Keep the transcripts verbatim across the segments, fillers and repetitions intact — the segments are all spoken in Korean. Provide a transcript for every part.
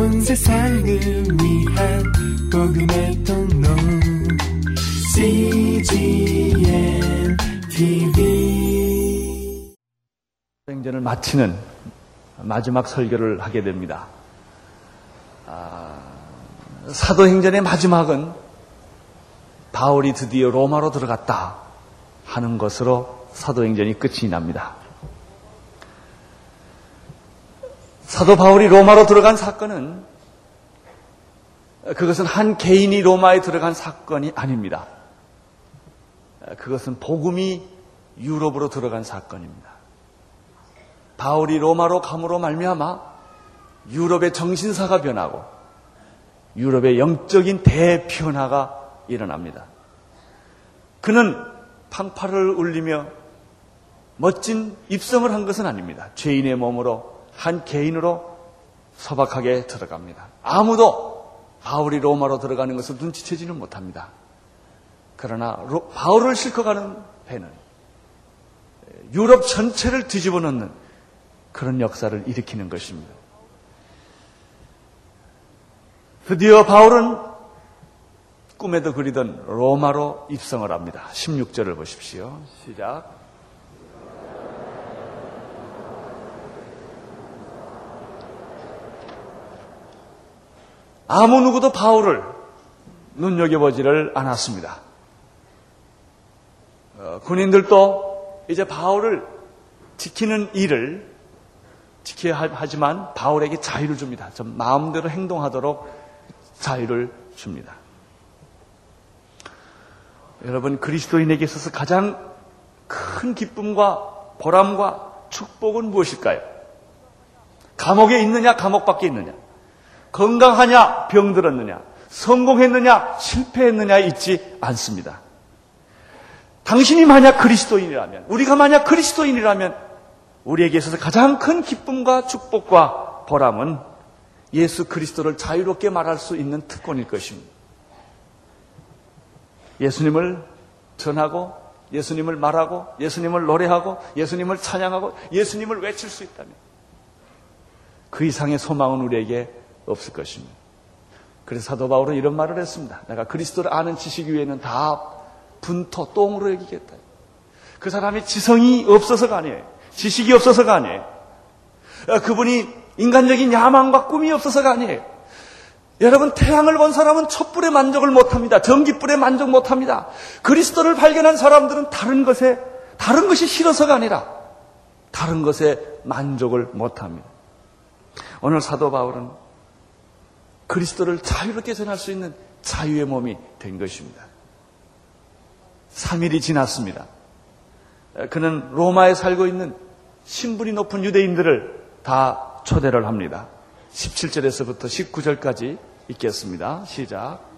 온 세상을 위한 복음의 통로 씨지엔티비 사도행전을 마치는 마지막 설교를 하게 됩니다. 아, 사도행전의 마지막은 바울이 드디어 로마로 들어갔다 하는 것으로 사도행전이 끝이 납니다. 사도 바울이 로마로 들어간 사건은 그것은 한 개인이 로마에 들어간 사건이 아닙니다. 그것은 복음이 유럽으로 들어간 사건입니다. 바울이 로마로 감으로 말미암아 유럽의 정신사가 변하고 유럽의 영적인 대변화가 일어납니다. 그는 팡파를 울리며 멋진 입성을 한 것은 아닙니다. 죄인의 몸으로 한 개인으로 소박하게 들어갑니다. 아무도 바울이 로마로 들어가는 것을 눈치채지는 못합니다. 그러나 로, 바울을 싣고 가는 배는 유럽 전체를 뒤집어 놓는 그런 역사를 일으키는 것입니다. 드디어 바울은 꿈에도 그리던 로마로 입성을 합니다. 십육 절을 보십시오. 시작. 아무 누구도 바울을 눈여겨보지를 않았습니다. 어, 군인들도 이제 바울을 지키는 일을 지켜야 하지만 바울에게 자유를 줍니다. 좀 마음대로 행동하도록 자유를 줍니다. 여러분, 그리스도인에게 있어서 가장 큰 기쁨과 보람과 축복은 무엇일까요? 감옥에 있느냐, 감옥 밖에 있느냐? 건강하냐, 병들었느냐, 성공했느냐, 실패했느냐에 있지 않습니다. 당신이 만약 그리스도인이라면, 우리가 만약 그리스도인이라면 우리에게 있어서 가장 큰 기쁨과 축복과 보람은 예수 그리스도를 자유롭게 말할 수 있는 특권일 것입니다. 예수님을 전하고, 예수님을 말하고, 예수님을 노래하고, 예수님을 찬양하고, 예수님을 외칠 수 있다면 그 이상의 소망은 우리에게 없을 것입니다. 그래서 사도 바울은 이런 말을 했습니다. 내가 그리스도를 아는 지식 외에는 다 분토, 똥으로 여기겠다. 그 사람이 지성이 없어서가 아니에요. 지식이 없어서가 아니에요. 그분이 인간적인 야망과 꿈이 없어서가 아니에요. 여러분, 태양을 본 사람은 촛불에 만족을 못합니다. 전기불에 만족 못합니다. 그리스도를 발견한 사람들은 다른 것에, 다른 것이 싫어서가 아니라 다른 것에 만족을 못합니다. 오늘 사도 바울은 그리스도를 자유롭게 전할 수 있는 자유의 몸이 된 것입니다. 삼 일이 지났습니다. 그는 로마에 살고 있는 신분이 높은 유대인들을 다 초대를 합니다. 십칠 절에서부터 십구 절까지 읽겠습니다. 시작.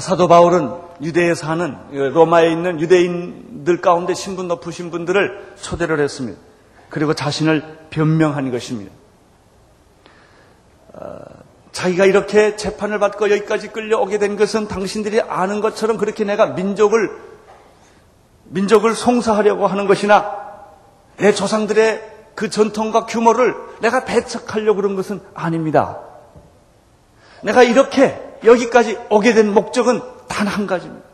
사도 바울은 유대에 사는 로마에 있는 유대인들 가운데 신분 높으신 분들을 초대를 했습니다. 그리고 자신을 변명한 것입니다. 어, 자기가 이렇게 재판을 받고 여기까지 끌려오게 된 것은 당신들이 아는 것처럼 그렇게 내가 민족을 민족을 송사하려고 하는 것이나 내 조상들의 그 전통과 규모를 내가 배척하려고 그런 것은 아닙니다. 내가 이렇게 여기까지 오게 된 목적은 단 한 가지입니다.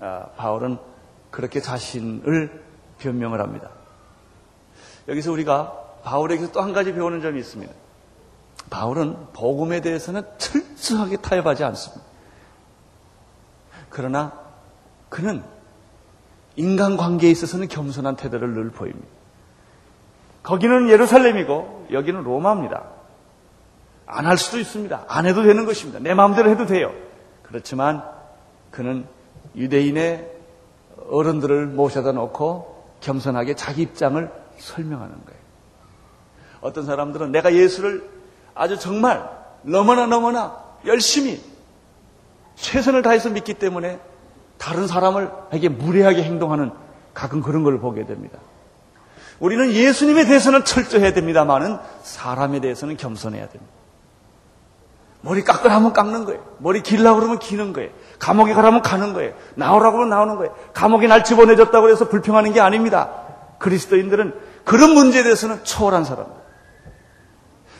아, 바울은 그렇게 자신을 변명을 합니다. 여기서 우리가 바울에게서 또 한 가지 배우는 점이 있습니다. 바울은 복음에 대해서는 철저하게 타협하지 않습니다. 그러나 그는 인간관계에 있어서는 겸손한 태도를 늘 보입니다. 거기는 예루살렘이고 여기는 로마입니다. 안 할 수도 있습니다. 안 해도 되는 것입니다. 내 마음대로 해도 돼요. 그렇지만 그는 유대인의 어른들을 모셔다 놓고 겸손하게 자기 입장을 설명하는 거예요. 어떤 사람들은 내가 예수를 아주 정말 너무나 너무나 열심히 최선을 다해서 믿기 때문에 다른 사람에게 무례하게 행동하는 가끔 그런 걸 보게 됩니다. 우리는 예수님에 대해서는 철저해야 됩니다만은 사람에 대해서는 겸손해야 됩니다. 머리 깎으라 하면 깎는 거예요. 머리 길라고 그러면 기는 거예요. 감옥에 가라면 가는 거예요. 나오라고 하면 나오는 거예요. 감옥에 날 집어내줬다고 해서 불평하는 게 아닙니다. 그리스도인들은 그런 문제에 대해서는 초월한 사람입니다.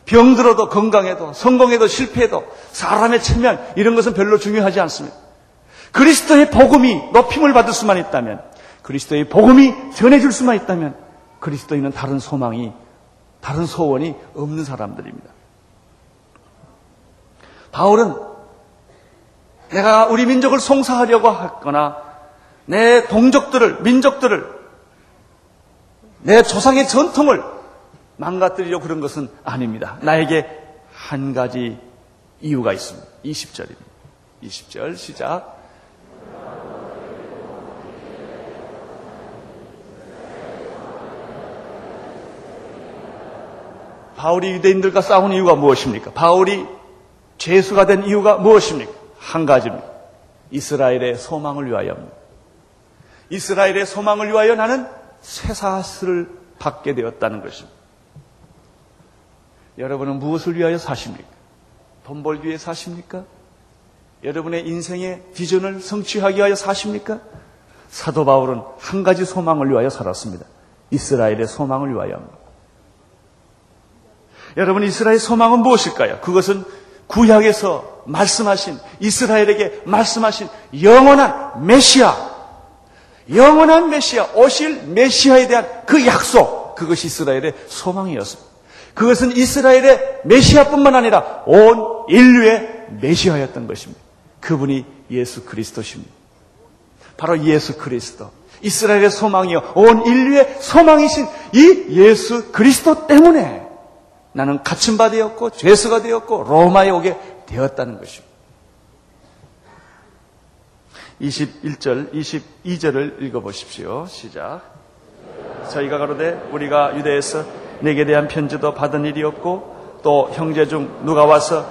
병들어도 건강해도 성공해도 실패해도 사람의 체면 이런 것은 별로 중요하지 않습니다. 그리스도의 복음이 높임을 받을 수만 있다면, 그리스도의 복음이 전해질 수만 있다면 그리스도인은 다른 소망이, 다른 소원이 없는 사람들입니다. 바울은 내가 우리 민족을 송사하려고 했거나 내 동족들을, 민족들을, 내 조상의 전통을 망가뜨리려고 그런 것은 아닙니다. 나에게 한 가지 이유가 있습니다. 이십 절입니다. 이십 절 시작. 바울이 유대인들과 싸운 이유가 무엇입니까? 바울이 죄수가 된 이유가 무엇입니까? 한 가지입니다. 이스라엘의 소망을 위하여입니다. 이스라엘의 소망을 위하여 나는 쇠사슬을 받게 되었다는 것입니다. 여러분은 무엇을 위하여 사십니까? 돈 벌기 위해 사십니까? 여러분의 인생의 비전을 성취하기 위하여 사십니까? 사도 바울은 한 가지 소망을 위하여 살았습니다. 이스라엘의 소망을 위하여입니다. 여러분, 이스라엘 소망은 무엇일까요? 그것은 구약에서 말씀하신, 이스라엘에게 말씀하신 영원한 메시아, 영원한 메시아, 오실 메시아에 대한 그 약속, 그것이 이스라엘의 소망이었습니다. 그것은 이스라엘의 메시아뿐만 아니라 온 인류의 메시아였던 것입니다. 그분이 예수 그리스도십니다. 바로 예수 그리스도, 이스라엘의 소망이요 온 인류의 소망이신 이 예수 그리스도 때문에 나는 갇힌 바 되었고 죄수가 되었고 로마에 오게 되었다는 것입니다. 이십일 절, 이십이 절을 읽어보십시오. 시작. 저희가 가로되 우리가 유대에서 내게 대한 편지도 받은 일이 없고 또 형제 중 누가 와서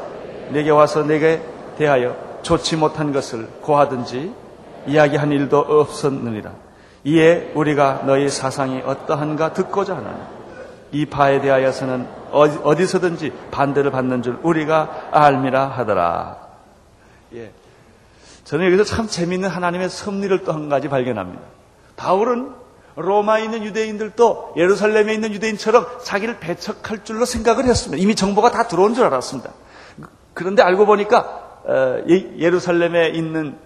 내게 와서 내게 대하여 좋지 못한 것을 고하든지 이야기한 일도 없었느니라. 이에 우리가 너희 사상이 어떠한가 듣고자 하나니 이 바에 대하여서는 어디서든지 반대를 받는 줄 우리가 알미라 하더라. 예, 저는 여기서 참 재미있는 하나님의 섭리를 또 한 가지 발견합니다. 바울은 로마에 있는 유대인들도 예루살렘에 있는 유대인처럼 자기를 배척할 줄로 생각을 했습니다. 이미 정보가 다 들어온 줄 알았습니다. 그런데 알고 보니까 예루살렘에 있는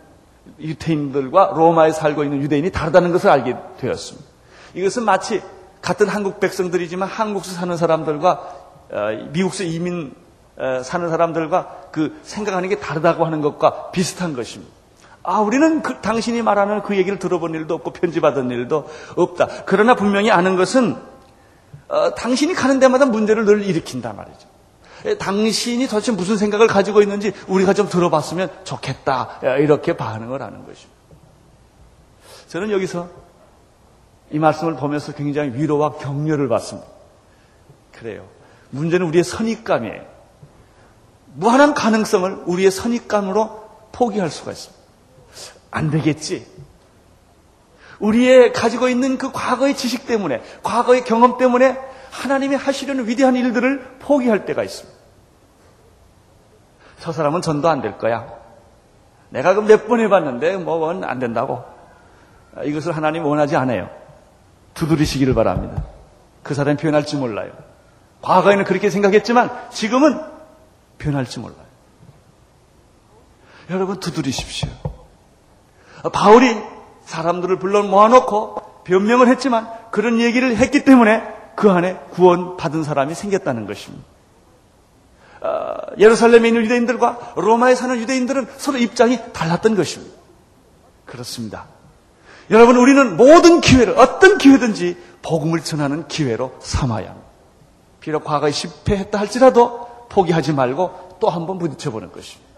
유대인들과 로마에 살고 있는 유대인이 다르다는 것을 알게 되었습니다. 이것은 마치 같은 한국 백성들이지만 한국에서 사는 사람들과 미국에서 이민 사는 사람들과 그 생각하는 게 다르다고 하는 것과 비슷한 것입니다. 아, 우리는 그, 당신이 말하는 그 얘기를 들어본 일도 없고 편지받은 일도 없다. 그러나 분명히 아는 것은 어, 당신이 가는 데마다 문제를 늘 일으킨다 말이죠. 에, 당신이 도대체 무슨 생각을 가지고 있는지 우리가 좀 들어봤으면 좋겠다. 에, 이렇게 반응을 하는 것입니다. 저는 여기서 이 말씀을 보면서 굉장히 위로와 격려를 받습니다. 그래요. 문제는 우리의 선입감이에요. 무한한 가능성을 우리의 선입감으로 포기할 수가 있습니다. 안 되겠지. 우리의 가지고 있는 그 과거의 지식 때문에, 과거의 경험 때문에 하나님이 하시려는 위대한 일들을 포기할 때가 있습니다. 저 사람은 전도 안 될 거야. 내가 그 몇 번 해봤는데 뭐 안 된다고. 이것을 하나님 원하지 않아요. 두드리시기를 바랍니다. 그 사람이 변할지 몰라요. 과거에는 그렇게 생각했지만 지금은 변할지 몰라요. 여러분, 두드리십시오. 바울이 사람들을 불러 모아놓고 변명을 했지만 그런 얘기를 했기 때문에 그 안에 구원받은 사람이 생겼다는 것입니다. 어, 예루살렘에 있는 유대인들과 로마에 사는 유대인들은 서로 입장이 달랐던 것입니다. 그렇습니다. 여러분, 우리는 모든 기회를, 어떤 기회든지 복음을 전하는 기회로 삼아야 합니다. 비록 과거에 실패했다 할지라도 포기하지 말고 또 한 번 부딪혀보는 것입니다.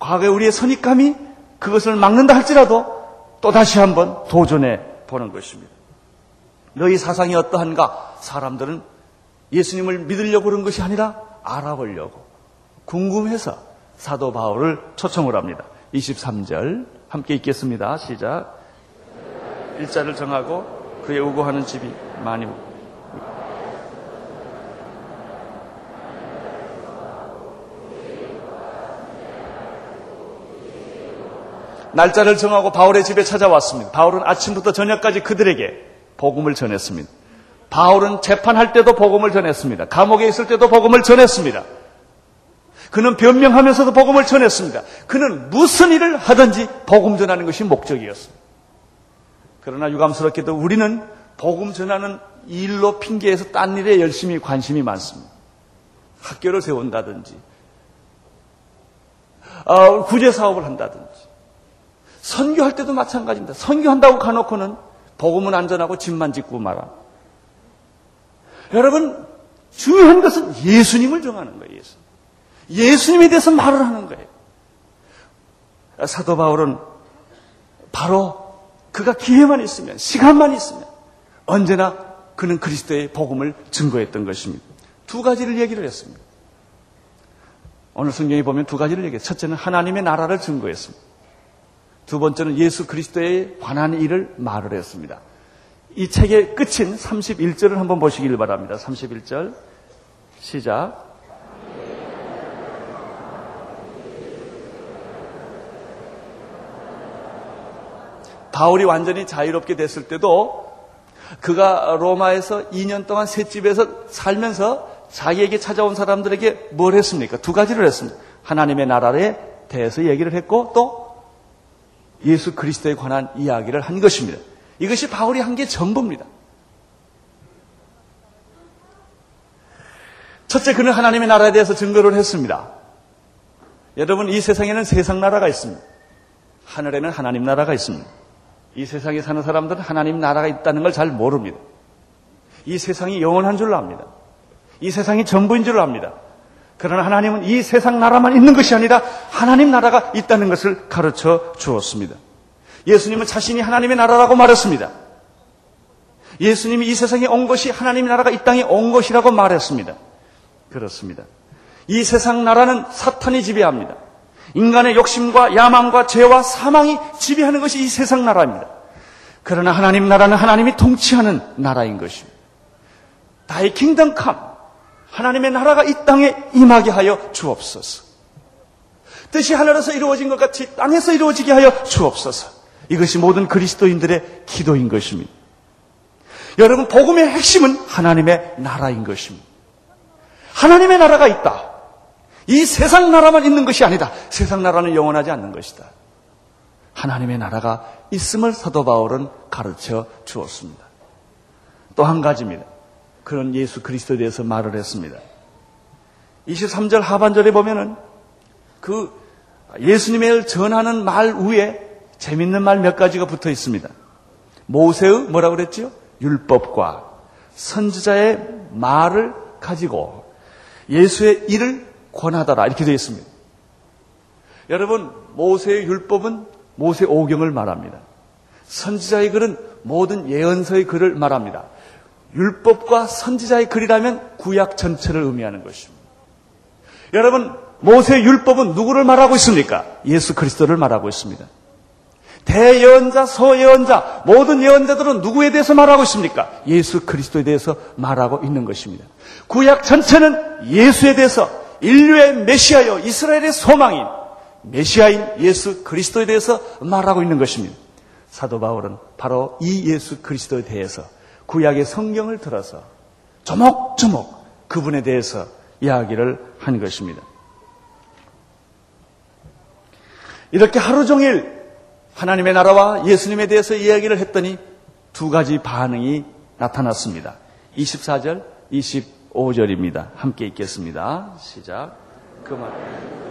과거에 우리의 선입감이 그것을 막는다 할지라도 또 다시 한 번 도전해 보는 것입니다. 너희 사상이 어떠한가? 사람들은 예수님을 믿으려고 그런 것이 아니라 알아보려고 궁금해서 사도 바울을 초청을 합니다. 이십삼 절 함께 읽겠습니다. 시작. 일자를 정하고 그의 우고하는 집이 많이 우고 날짜를 정하고 바울의 집에 찾아왔습니다. 바울은 아침부터 저녁까지 그들에게 복음을 전했습니다. 바울은 재판할 때도 복음을 전했습니다. 감옥에 있을 때도 복음을 전했습니다. 그는 변명하면서도 복음을 전했습니다. 그는 무슨 일을 하든지 복음 전하는 것이 목적이었습니다. 그러나 유감스럽게도 우리는 복음 전하는 일로 핑계해서 딴 일에 열심히 관심이 많습니다. 학교를 세운다든지 어, 구제사업을 한다든지 선교할 때도 마찬가지입니다. 선교한다고 가놓고는 복음은 안전하고 집만 짓고 말아. 여러분, 중요한 것은 예수님을 정하는 거예요. 예수. 예수님에 대해서 말을 하는 거예요. 사도 바울은 바로 그가 기회만 있으면, 시간만 있으면 언제나 그는 그리스도의 복음을 증거했던 것입니다. 두 가지를 얘기를 했습니다. 오늘 성경에 보면 두 가지를 얘기했어요. 첫째는 하나님의 나라를 증거했습니다. 두 번째는 예수 그리스도에 관한 일을 말을 했습니다. 이 책의 끝인 삼십일 절을 한번 보시길 바랍니다. 삼십일 절 시작. 바울이 완전히 자유롭게 됐을 때도 그가 로마에서 이 년 동안 셋집에서 살면서 자기에게 찾아온 사람들에게 뭘 했습니까? 두 가지를 했습니다. 하나님의 나라에 대해서 얘기를 했고 또 예수 그리스도에 관한 이야기를 한 것입니다. 이것이 바울이 한 게 전부입니다. 첫째, 그는 하나님의 나라에 대해서 증거를 했습니다. 여러분, 이 세상에는 세상 나라가 있습니다. 하늘에는 하나님 나라가 있습니다. 이 세상에 사는 사람들은 하나님 나라가 있다는 걸 잘 모릅니다. 이 세상이 영원한 줄로 압니다. 이 세상이 전부인 줄로 압니다. 그러나 하나님은 이 세상 나라만 있는 것이 아니라 하나님 나라가 있다는 것을 가르쳐 주었습니다. 예수님은 자신이 하나님의 나라라고 말했습니다. 예수님이 이 세상에 온 것이 하나님의 나라가 이 땅에 온 것이라고 말했습니다. 그렇습니다. 이 세상 나라는 사탄이 지배합니다. 인간의 욕심과 야망과 죄와 사망이 지배하는 것이 이 세상 나라입니다. 그러나 하나님 나라는 하나님이 통치하는 나라인 것입니다. Thy kingdom come. 하나님의 나라가 이 땅에 임하게 하여 주옵소서. 뜻이 하늘에서 이루어진 것 같이 땅에서 이루어지게 하여 주옵소서. 이것이 모든 그리스도인들의 기도인 것입니다. 여러분, 복음의 핵심은 하나님의 나라인 것입니다. 하나님의 나라가 있다. 이 세상 나라만 있는 것이 아니다. 세상 나라는 영원하지 않는 것이다. 하나님의 나라가 있음을 사도 바울은 가르쳐 주었습니다. 또 한 가지입니다. 그런 예수 그리스도에 대해서 말을 했습니다. 이십삼 절 하반절에 보면은 그 예수님을 전하는 말 위에 재밌는 말 몇 가지가 붙어 있습니다. 모세의 뭐라고 그랬지요? 율법과 선지자의 말을 가지고 예수의 일을 권하더라. 이렇게 되어 있습니다. 여러분, 모세의 율법은 모세 오경을 말합니다. 선지자의 글은 모든 예언서의 글을 말합니다. 율법과 선지자의 글이라면 구약 전체를 의미하는 것입니다. 여러분, 모세의 율법은 누구를 말하고 있습니까? 예수 그리스도를 말하고 있습니다. 대예언자, 서예언자, 모든 예언자들은 누구에 대해서 말하고 있습니까? 예수 그리스도에 대해서 말하고 있는 것입니다. 구약 전체는 예수에 대해서 인류의 메시아여 이스라엘의 소망인 메시아인 예수 그리스도에 대해서 말하고 있는 것입니다. 사도 바울은 바로 이 예수 그리스도에 대해서 구약의 성경을 들어서 조목조목 그분에 대해서 이야기를 한 것입니다. 이렇게 하루 종일 하나님의 나라와 예수님에 대해서 이야기를 했더니 두 가지 반응이 나타났습니다. 이십사 절, 이십오 절입니다. 함께 읽겠습니다. 시작. 그 말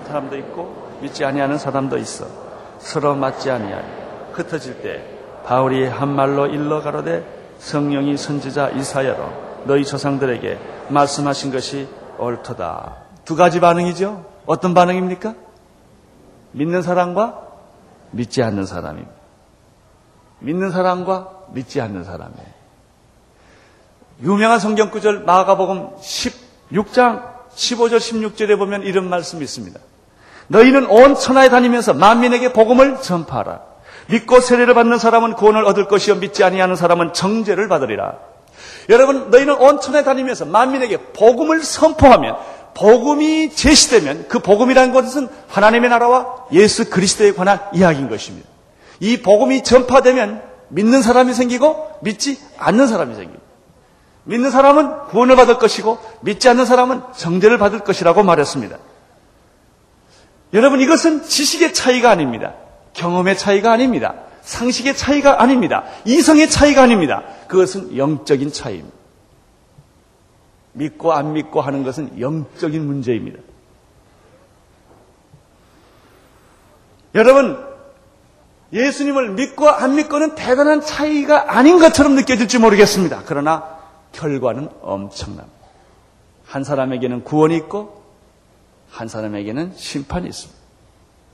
사람도 있고 믿지 아니하는 사람도 있어 서로 맞지 아니하니 흩어질 때 바울이 한 말로 일러 가로되 성령이 선지자 이사야로 너희 조상들에게 말씀하신 것이 옳도다. 두 가지 반응이죠. 어떤 반응입니까? 믿는 사람과 믿지 않는 사람입니다. 믿는 사람과 믿지 않는 사람이에요. 유명한 성경 구절 마가복음 십육 장 십오 절 십육 절에 보면 이런 말씀이 있습니다. 너희는 온 천하에 다니면서 만민에게 복음을 전파하라. 믿고 세례를 받는 사람은 구원을 얻을 것이요 믿지 아니하는 사람은 정죄를 받으리라. 여러분, 너희는 온 천하에 다니면서 만민에게 복음을 선포하면, 복음이 제시되면, 그 복음이라는 것은 하나님의 나라와 예수 그리스도에 관한 이야기인 것입니다. 이 복음이 전파되면 믿는 사람이 생기고 믿지 않는 사람이 생깁니다. 믿는 사람은 구원을 받을 것이고 믿지 않는 사람은 정죄를 받을 것이라고 말했습니다. 여러분, 이것은 지식의 차이가 아닙니다. 경험의 차이가 아닙니다. 상식의 차이가 아닙니다. 이성의 차이가 아닙니다. 그것은 영적인 차이입니다. 믿고 안 믿고 하는 것은 영적인 문제입니다. 여러분, 예수님을 믿고 안 믿고는 대단한 차이가 아닌 것처럼 느껴질지 모르겠습니다. 그러나 결과는 엄청납니다. 한 사람에게는 구원이 있고 한 사람에게는 심판이 있습니다.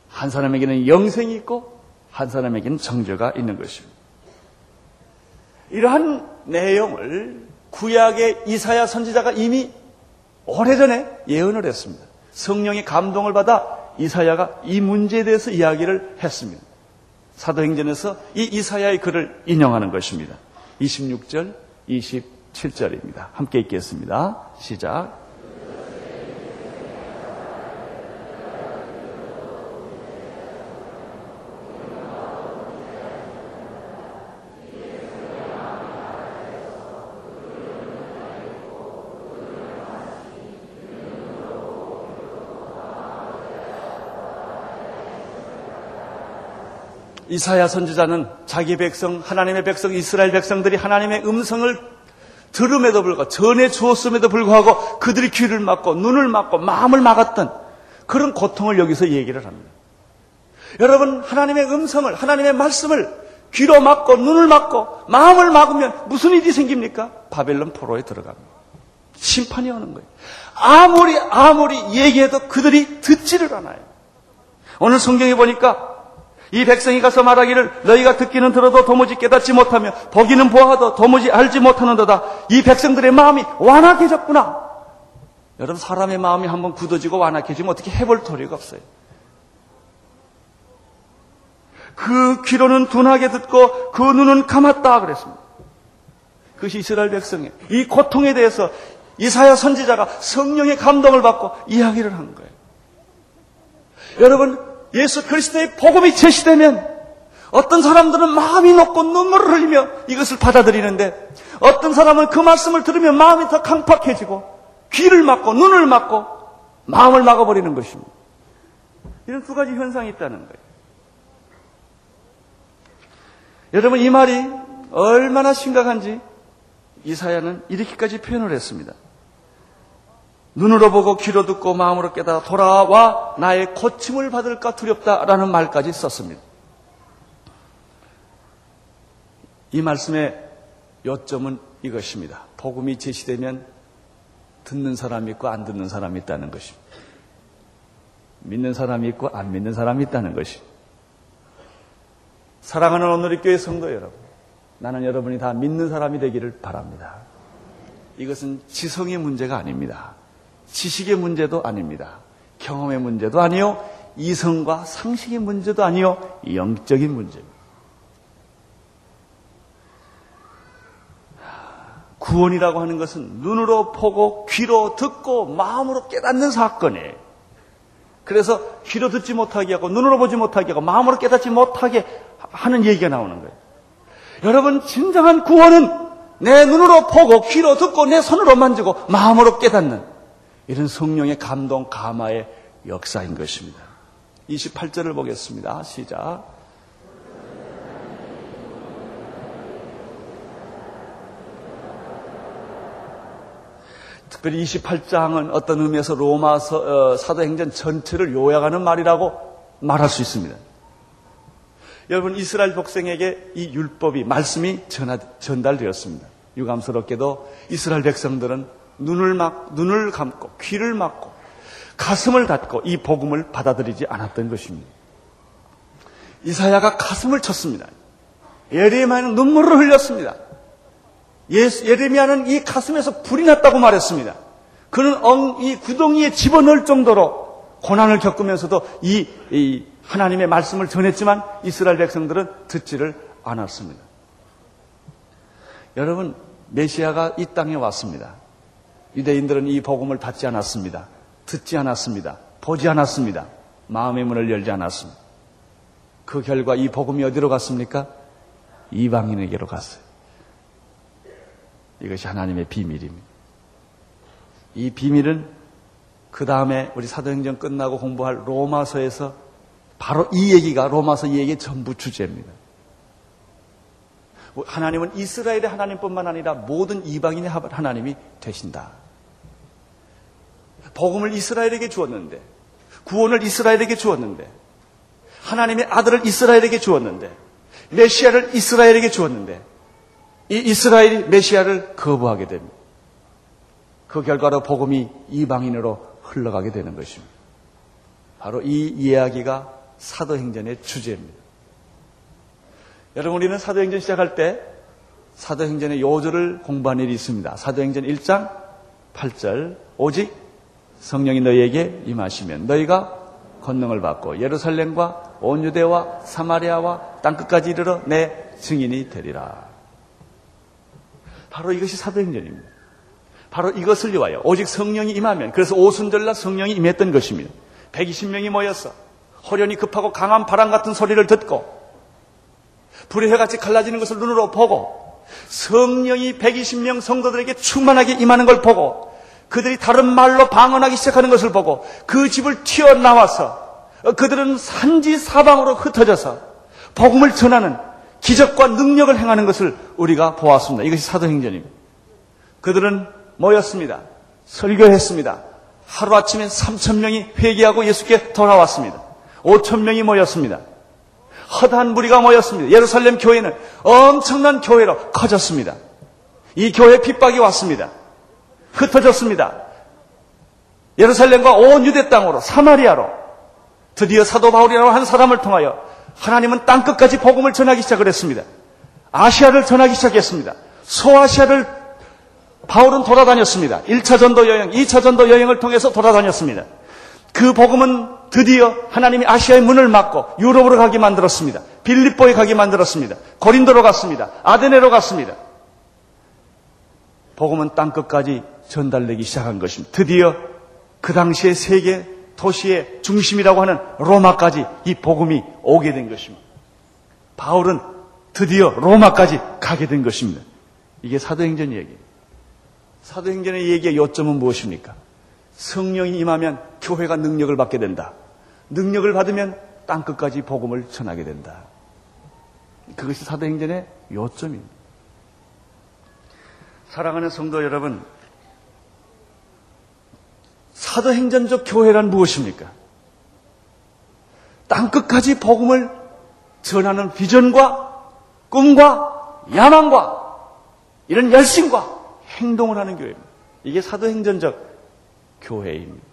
한 사람에게는 영생이 있고 한 사람에게는 정죄가 있는 것입니다. 이러한 내용을 구약의 이사야 선지자가 이미 오래전에 예언을 했습니다. 성령의 감동을 받아 이사야가 이 문제에 대해서 이야기를 했습니다. 사도행전에서 이 이사야의 글을 인용하는 것입니다. 이십육 절, 이십칠 절입니다. 함께 읽겠습니다. 시작. 이사야 선지자는 자기 백성, 하나님의 백성, 이스라엘 백성들이 하나님의 음성을 들음에도 불구하고, 전해 주었음에도 불구하고 그들이 귀를 막고 눈을 막고 마음을 막았던 그런 고통을 여기서 얘기를 합니다. 여러분, 하나님의 음성을, 하나님의 말씀을 귀로 막고 눈을 막고 마음을 막으면 무슨 일이 생깁니까? 바벨론 포로에 들어갑니다. 심판이 오는 거예요. 아무리 아무리 얘기해도 그들이 듣지를 않아요. 오늘 성경에 보니까 이 백성이 가서 말하기를 너희가 듣기는 들어도 도무지 깨닫지 못하며 보기는 보아도 도무지 알지 못하는도다. 이 백성들의 마음이 완악해졌구나. 여러분, 사람의 마음이 한번 굳어지고 완악해지면 어떻게 해볼 도리가 없어요. 그 귀로는 둔하게 듣고 그 눈은 감았다 그랬습니다. 그것이 이스라엘 백성의 이 고통에 대해서 이사야 선지자가 성령의 감동을 받고 이야기를 한 거예요. 여러분, 예수 그리스도의 복음이 제시되면 어떤 사람들은 마음이 녹고 눈물을 흘리며 이것을 받아들이는데, 어떤 사람은 그 말씀을 들으며 마음이 더 강팍해지고 귀를 막고 눈을 막고 마음을 막아버리는 것입니다. 이런 두 가지 현상이 있다는 거예요. 여러분, 이 말이 얼마나 심각한지 이사야는 이렇게까지 표현을 했습니다. 눈으로 보고 귀로 듣고 마음으로 깨달아 돌아와 나의 고침을 받을까 두렵다라는 말까지 썼습니다. 이 말씀의 요점은 이것입니다. 복음이 제시되면 듣는 사람이 있고 안 듣는 사람이 있다는 것입니다. 믿는 사람이 있고 안 믿는 사람이 있다는 것입니다. 사랑하는 오늘의 교회 성도 여러분, 나는 여러분이 다 믿는 사람이 되기를 바랍니다. 이것은 지성의 문제가 아닙니다. 지식의 문제도 아닙니다. 경험의 문제도 아니요, 이성과 상식의 문제도 아니요, 영적인 문제입니다. 구원이라고 하는 것은 눈으로 보고 귀로 듣고 마음으로 깨닫는 사건이에요. 그래서 귀로 듣지 못하게 하고 눈으로 보지 못하게 하고 마음으로 깨닫지 못하게 하는 얘기가 나오는 거예요. 여러분, 진정한 구원은 내 눈으로 보고 귀로 듣고 내 손으로 만지고 마음으로 깨닫는 이런 성령의 감동, 감화의 역사인 것입니다. 이십팔 절을 보겠습니다. 시작. 특별히 이십팔 장은 어떤 의미에서 로마서 어, 사도행전 전체를 요약하는 말이라고 말할 수 있습니다. 여러분, 이스라엘 백성에게 이 율법이, 말씀이 전하, 전달되었습니다. 유감스럽게도 이스라엘 백성들은 눈을 막, 눈을 감고 귀를 막고 가슴을 닫고 이 복음을 받아들이지 않았던 것입니다. 이사야가 가슴을 쳤습니다. 예레미야는 눈물을 흘렸습니다. 예수, 예레미야는 이 가슴에서 불이 났다고 말했습니다. 그는 엉, 이 구덩이에 집어넣을 정도로 고난을 겪으면서도 이, 이 하나님의 말씀을 전했지만 이스라엘 백성들은 듣지를 않았습니다. 여러분, 메시아가 이 땅에 왔습니다. 유대인들은 이 복음을 받지 않았습니다. 듣지 않았습니다. 보지 않았습니다. 마음의 문을 열지 않았습니다. 그 결과 이 복음이 어디로 갔습니까? 이방인에게로 갔어요. 이것이 하나님의 비밀입니다. 이 비밀은 그 다음에 우리 사도행전 끝나고 공부할 로마서에서 바로 이 얘기가 로마서 이 얘기의 전부 주제입니다. 하나님은 이스라엘의 하나님뿐만 아니라 모든 이방인의 하나님이 되신다. 복음을 이스라엘에게 주었는데, 구원을 이스라엘에게 주었는데, 하나님의 아들을 이스라엘에게 주었는데, 메시아를 이스라엘에게 주었는데, 이 이스라엘이 메시아를 거부하게 됩니다. 그 결과로 복음이 이방인으로 흘러가게 되는 것입니다. 바로 이 이야기가 사도행전의 주제입니다. 여러분, 우리는 사도행전 시작할 때 사도행전의 요절을 공부한 일이 있습니다. 사도행전 일 장 팔 절, 오직 성령이 너희에게 임하시면 너희가 권능을 받고 예루살렘과 온 유대와 사마리아와 땅끝까지 이르러 내 증인이 되리라. 바로 이것이 사도행전입니다. 바로 이것을 위하여 오직 성령이 임하면, 그래서 오순절날 성령이 임했던 것입니다. 백이십 명이 모여서 호련히 급하고 강한 바람 같은 소리를 듣고 불의 회같이 갈라지는 것을 눈으로 보고, 성령이 백이십 명 성도들에게 충만하게 임하는 걸 보고, 그들이 다른 말로 방언하기 시작하는 것을 보고, 그 집을 튀어나와서 그들은 산지 사방으로 흩어져서 복음을 전하는 기적과 능력을 행하는 것을 우리가 보았습니다. 이것이 사도행전입니다. 그들은 모였습니다. 설교했습니다. 하루아침에 삼천 명이 회개하고 예수께 돌아왔습니다. 오천 명이 모였습니다. 허다한 무리가 모였습니다. 예루살렘 교회는 엄청난 교회로 커졌습니다. 이 교회에 핍박이 왔습니다. 흩어졌습니다. 예루살렘과 온 유대 땅으로, 사마리아로, 드디어 사도 바울이라고 한 사람을 통하여 하나님은 땅끝까지 복음을 전하기 시작을 했습니다. 아시아를 전하기 시작했습니다. 소아시아를 바울은 돌아다녔습니다. 일 차 전도 여행, 이 차 전도 여행을 통해서 돌아다녔습니다. 그 복음은 드디어 하나님이 아시아의 문을 막고 유럽으로 가게 만들었습니다. 빌립보에 가게 만들었습니다. 고린도로 갔습니다. 아데네로 갔습니다. 복음은 땅끝까지 전달되기 시작한 것입니다. 드디어 그 당시의 세계 도시의 중심이라고 하는 로마까지 이 복음이 오게 된 것입니다. 바울은 드디어 로마까지 가게 된 것입니다. 이게 사도행전 얘기예요. 사도행전의 얘기의 요점은 무엇입니까? 성령이 임하면 교회가 능력을 받게 된다. 능력을 받으면 땅끝까지 복음을 전하게 된다. 그것이 사도행전의 요점입니다. 사랑하는 성도 여러분, 사도행전적 교회란 무엇입니까? 땅끝까지 복음을 전하는 비전과 꿈과 야망과 이런 열심과 행동을 하는 교회입니다. 이게 사도행전적 교회입니다.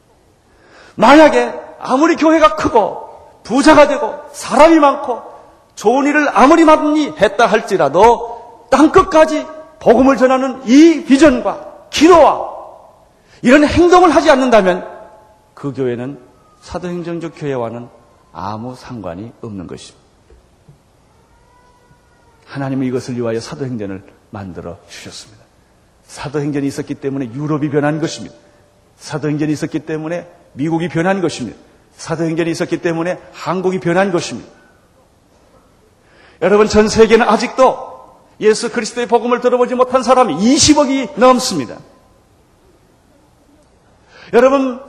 만약에 아무리 교회가 크고 부자가 되고 사람이 많고 좋은 일을 아무리 많이 했다 할지라도 땅끝까지 복음을 전하는 이 비전과 기도와 이런 행동을 하지 않는다면 그 교회는 사도행전적 교회와는 아무 상관이 없는 것입니다. 하나님은 이것을 위하여 사도행전을 만들어 주셨습니다. 사도행전이 있었기 때문에 유럽이 변한 것입니다. 사도행전이 있었기 때문에 미국이 변한 것입니다. 사도행전이 있었기 때문에 한국이 변한 것입니다. 여러분, 전 세계는 아직도 예수 그리스도의 복음을 들어보지 못한 사람이 이십억이 넘습니다. 여러분,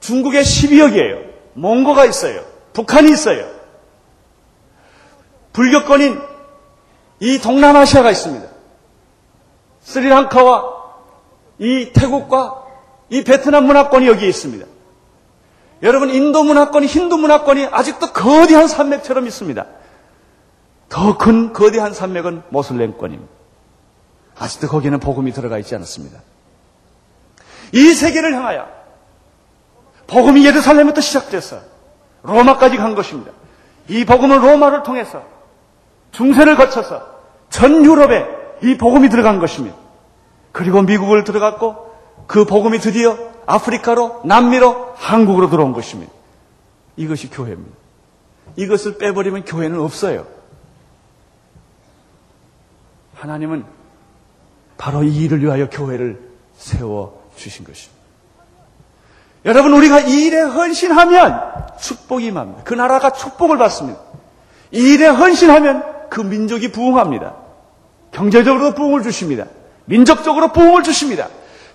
중국에 십이억이에요. 몽고가 있어요. 북한이 있어요. 불교권인 이 동남아시아가 있습니다. 스리랑카와 이 태국과 이 베트남 문화권이 여기에 있습니다. 여러분, 인도 문화권이, 힌두 문화권이 아직도 거대한 산맥처럼 있습니다. 더 큰 거대한 산맥은 모슬렘권입니다. 아직도 거기에는 복음이 들어가 있지 않았습니다. 이 세계를 향하여 복음이 예루살렘부터 시작돼서 로마까지 간 것입니다. 이 복음은 로마를 통해서 중세를 거쳐서 전 유럽에 이 복음이 들어간 것입니다. 그리고 미국을 들어갔고 그 복음이 드디어 아프리카로, 남미로, 한국으로 들어온 것입니다. 이것이 교회입니다. 이것을 빼버리면 교회는 없어요. 하나님은 바로 이 일을 위하여 교회를 세워주신 것입니다. 여러분, 우리가 이 일에 헌신하면 축복이 임합니다. 그 나라가 축복을 받습니다. 이 일에 헌신하면 그 민족이 부흥합니다. 경제적으로 부흥을 주십니다. 민족적으로 부흥을 주십니다.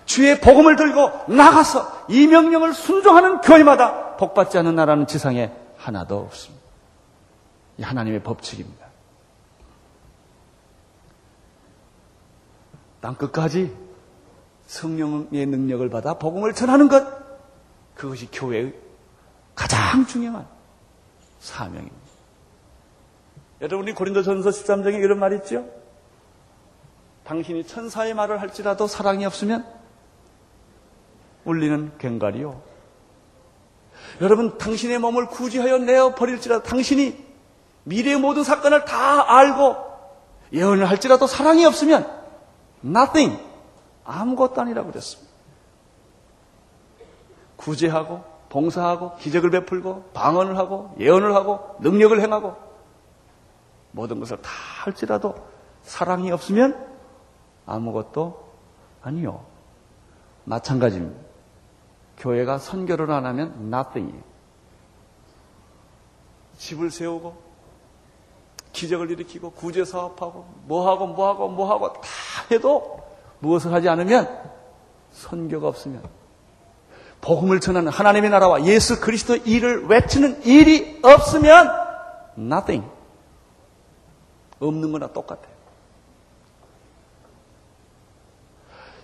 주의 복음을 들고 나가서 이 명령을 순종하는 교회마다 복받지 않는 나라는 지상에 하나도 없습니다. 이 하나님의 법칙입니다. 땅끝까지 성령의 능력을 받아 복음을 전하는 것, 그것이 교회의 가장 중요한 사명입니다. 여러분이 고린도전서 십삼 장에 이런 말이 있죠? 당신이 천사의 말을 할지라도 사랑이 없으면 울리는 꽹과리요. 여러분, 당신의 몸을 구제하여 내어버릴지라도, 당신이 미래의 모든 사건을 다 알고 예언을 할지라도 사랑이 없으면 nothing, 아무것도 아니라고 그랬습니다. 구제하고 봉사하고 기적을 베풀고 방언을 하고 예언을 하고 능력을 행하고 모든 것을 다 할지라도 사랑이 없으면 아무것도 아니요. 마찬가지입니다. 교회가 선교를 안 하면 nothing이에요. 집을 세우고 기적을 일으키고 구제사업하고 뭐하고 뭐하고 뭐하고 다 해도 무엇을 하지 않으면, 선교가 없으면, 복음을 전하는 하나님의 나라와 예수 그리스도의 일을 외치는 일이 없으면 nothing, 없는 거나 똑같아요.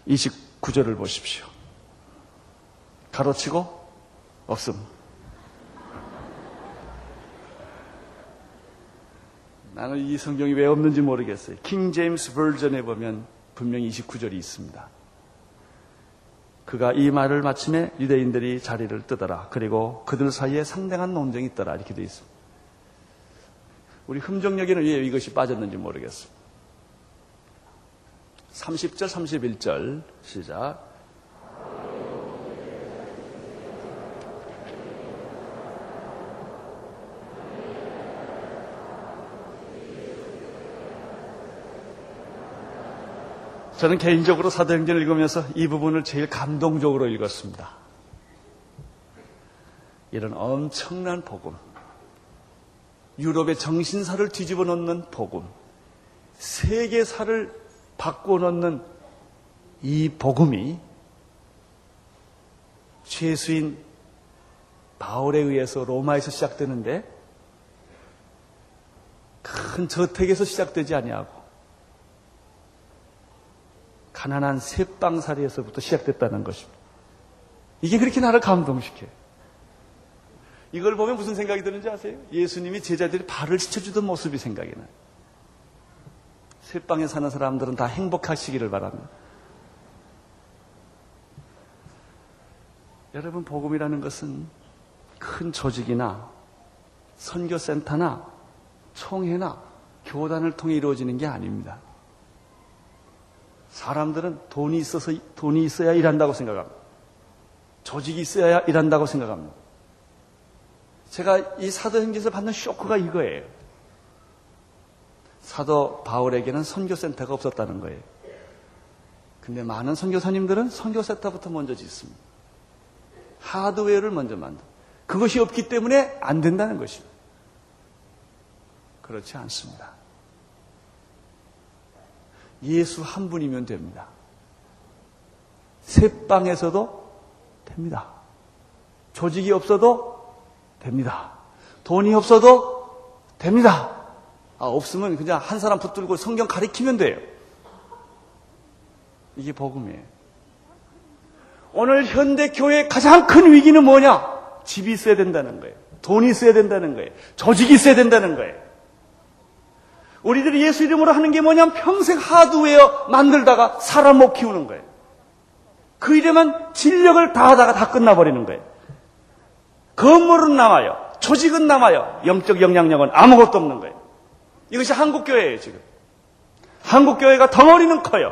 이십구 절을 보십시오. 가로치고 없음. 나는 이 성경이 왜 없는지 모르겠어요. 킹 제임스 버전에 보면 분명히 이십구 절이 있습니다. 그가 이 말을 마침에 유대인들이 자리를 뜨더라. 그리고 그들 사이에 상당한 논쟁이 있더라. 이렇게 되어 있습니다. 우리 흠정력에는 왜 이것이 빠졌는지 모르겠습니다. 삼십 절, 삼십일 절 시작. 저는 개인적으로 사도행전을 읽으면서 이 부분을 제일 감동적으로 읽었습니다. 이런 엄청난 복음, 유럽의 정신사를 뒤집어 놓는 복음, 세계사를 바꿔 놓는 이 복음이 죄수인 바울에 의해서 로마에서 시작되는데 큰 저택에서 시작되지 아니하고 가난한 셋방살이에서부터 시작됐다는 것입니다. 이게 그렇게 나를 감동시켜요. 이걸 보면 무슨 생각이 드는지 아세요? 예수님이 제자들이 발을 씻어주던 모습이 생각이 나요. 셋방에 사는 사람들은 다 행복하시기를 바랍니다. 여러분, 복음이라는 것은 큰 조직이나 선교센터나 총회나 교단을 통해 이루어지는 게 아닙니다. 사람들은 돈이 있어서, 돈이 있어야 일한다고 생각합니다. 조직이 있어야 일한다고 생각합니다. 제가 이 사도행전에서 받는 쇼크가 이거예요. 사도 바울에게는 선교센터가 없었다는 거예요. 근데 많은 선교사님들은 선교센터부터 먼저 짓습니다. 하드웨어를 먼저 만듭니다. 그것이 없기 때문에 안 된다는 것입니다. 그렇지 않습니다. 예수 한 분이면 됩니다. 셋방에서도 됩니다. 조직이 없어도 됩니다. 돈이 없어도 됩니다. 아, 없으면 그냥 한 사람 붙들고 성경 가리키면 돼요. 이게 복음이에요. 오늘 현대 교회의 가장 큰 위기는 뭐냐? 집이 있어야 된다는 거예요. 돈이 있어야 된다는 거예요. 조직이 있어야 된다는 거예요. 우리들이 예수 이름으로 하는 게 뭐냐면 평생 하드웨어 만들다가 사람 못 키우는 거예요. 그 일에만 진력을 다하다가 다 끝나버리는 거예요. 건물은 남아요. 조직은 남아요. 영적 영향력은 아무것도 없는 거예요. 이것이 한국교회예요, 지금. 한국교회가 덩어리는 커요.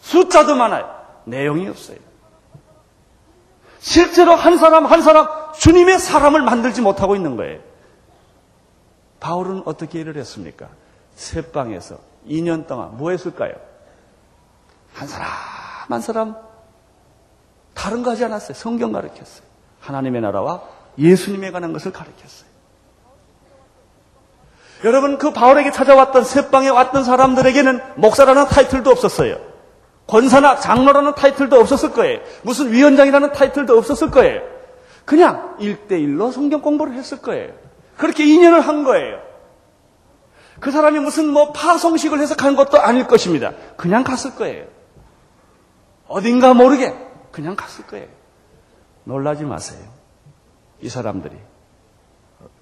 숫자도 많아요. 내용이 없어요. 실제로 한 사람 한 사람 주님의 사람을 만들지 못하고 있는 거예요. 바울은 어떻게 일을 했습니까? 새방에서 이 년 동안 뭐 했을까요? 한 사람 한 사람 다른 거 하지 않았어요. 성경 가르쳤어요. 하나님의 나라와 예수님에 관한 것을 가르쳤어요. 여러분, 그 바울에게 찾아왔던 새방에 왔던 사람들에게는 목사라는 타이틀도 없었어요. 권사나 장로라는 타이틀도 없었을 거예요. 무슨 위원장이라는 타이틀도 없었을 거예요. 그냥 일대일로 성경 공부를 했을 거예요. 그렇게 인연을 한 거예요. 그 사람이 무슨 뭐 파송식을 해서 간 것도 아닐 것입니다. 그냥 갔을 거예요. 어딘가 모르게 그냥 갔을 거예요. 놀라지 마세요. 이 사람들이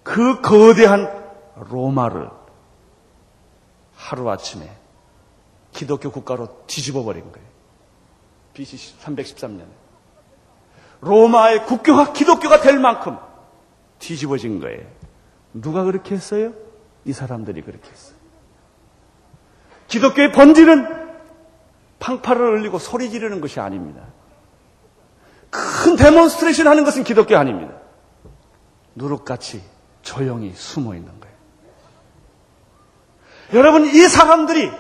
그 거대한 로마를 하루아침에 기독교 국가로 뒤집어버린 거예요. 비씨 삼백십삼 년에 로마의 국교가 기독교가 될 만큼 뒤집어진 거예요. 누가 그렇게 했어요? 이 사람들이 그렇게 했어요. 기독교의 본질은 팡파를 울리고 소리 지르는 것이 아닙니다. 큰 데몬스트레이션 하는 것은 기독교 아닙니다. 누룩같이 조용히 숨어 있는 거예요. 여러분, 이 사람들이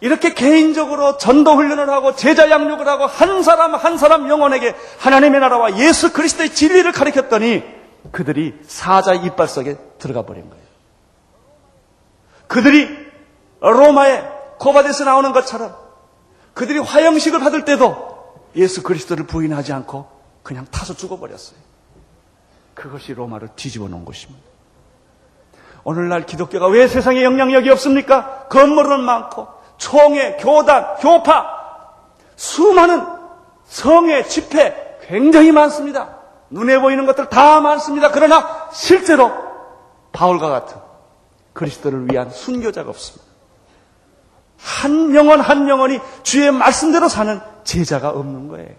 이렇게 개인적으로 전도 훈련을 하고 제자 양육을 하고 한 사람 한 사람 영혼에게 하나님의 나라와 예수 그리스도의 진리를 가르쳤더니 그들이 사자의 이빨 속에 들어가 버린 거예요. 그들이 로마의 코바데스 나오는 것처럼 그들이 화형식을 받을 때도 예수 그리스도를 부인하지 않고 그냥 타서 죽어버렸어요. 그것이 로마를 뒤집어 놓은 것입니다. 오늘날 기독교가 왜 세상에 영향력이 없습니까? 건물은 많고 총회, 교단, 교파, 수많은 성회, 집회 굉장히 많습니다. 눈에 보이는 것들 다 많습니다. 그러나 실제로 바울과 같은 그리스도를 위한 순교자가 없습니다. 한 영혼 한 영혼이 주의 말씀대로 사는 제자가 없는 거예요.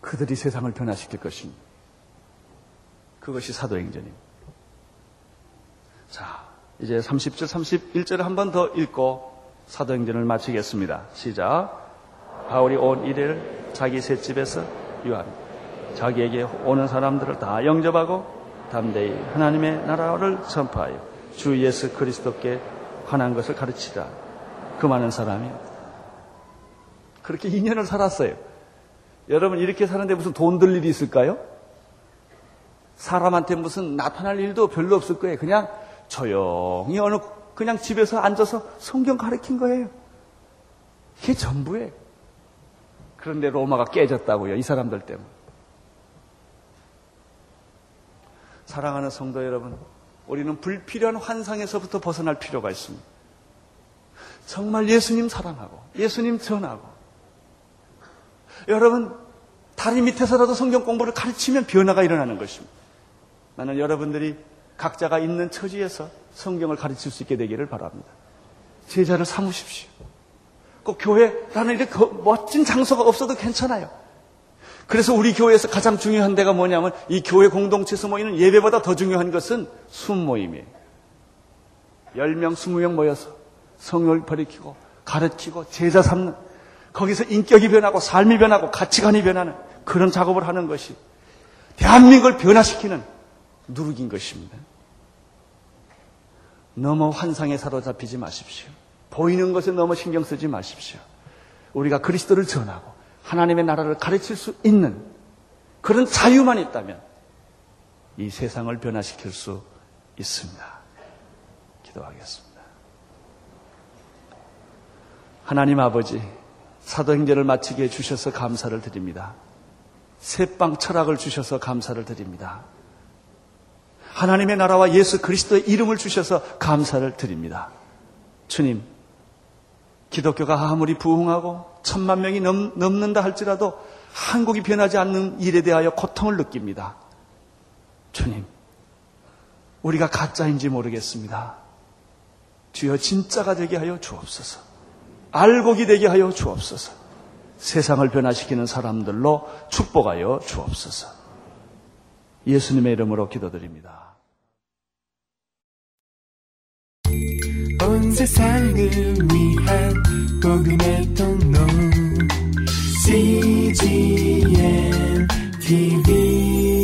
그들이 세상을 변화시킬 것입니다. 그것이 사도행전입니다. 자, 이제 삼십 절, 삼십일 절을 한 번 더 읽고 사도행전을 마치겠습니다. 시작. 바울이 온 이래를 자기 셋집에서 유한 자기에게 오는 사람들을 다 영접하고 담대히 하나님의 나라를 선포하여 주 예수 그리스도께 관한 것을 가르치라. 그 많은 사람이 그렇게 이 년을 살았어요. 여러분, 이렇게 사는데 무슨 돈 들 일이 있을까요? 사람한테 무슨 나타날 일도 별로 없을 거예요. 그냥 조용히 어느 그냥 집에서 앉아서 성경 가르친 거예요. 그게 전부예요. 그런데 로마가 깨졌다고요. 이 사람들 때문에. 사랑하는 성도 여러분, 우리는 불필요한 환상에서부터 벗어날 필요가 있습니다. 정말 예수님 사랑하고 예수님 전하고, 여러분 다리 밑에서라도 성경 공부를 가르치면 변화가 일어나는 것입니다. 나는 여러분들이 각자가 있는 처지에서 성경을 가르칠 수 있게 되기를 바랍니다. 제자를 삼으십시오. 꼭 교회라는 이렇게 멋진 장소가 없어도 괜찮아요. 그래서 우리 교회에서 가장 중요한 데가 뭐냐면 이 교회 공동체에서 모이는 예배보다 더 중요한 것은 순모임이에요. 열 명, 스무 명 모여서 성경을 가르치고 가르치고 제자 삼는, 거기서 인격이 변하고 삶이 변하고 가치관이 변하는 그런 작업을 하는 것이 대한민국을 변화시키는 누룩인 것입니다. 너무 환상에 사로잡히지 마십시오. 보이는 것에 너무 신경 쓰지 마십시오. 우리가 그리스도를 전하고 하나님의 나라를 가르칠 수 있는 그런 자유만 있다면 이 세상을 변화시킬 수 있습니다. 기도하겠습니다. 하나님 아버지, 사도행전을 마치게 해주셔서 감사를 드립니다. 새빵 철학을 주셔서 감사를 드립니다. 하나님의 나라와 예수 그리스도의 이름을 주셔서 감사를 드립니다. 주님, 기독교가 아무리 부흥하고 천만 명이 넘, 넘는다 할지라도 한국이 변하지 않는 일에 대하여 고통을 느낍니다. 주님, 우리가 가짜인지 모르겠습니다. 주여, 진짜가 되게 하여 주옵소서. 알곡이 되게 하여 주옵소서. 세상을 변화시키는 사람들로 축복하여 주옵소서. 예수님의 이름으로 기도드립니다. 온 세상을 위한 복음의 통로 씨지엔티비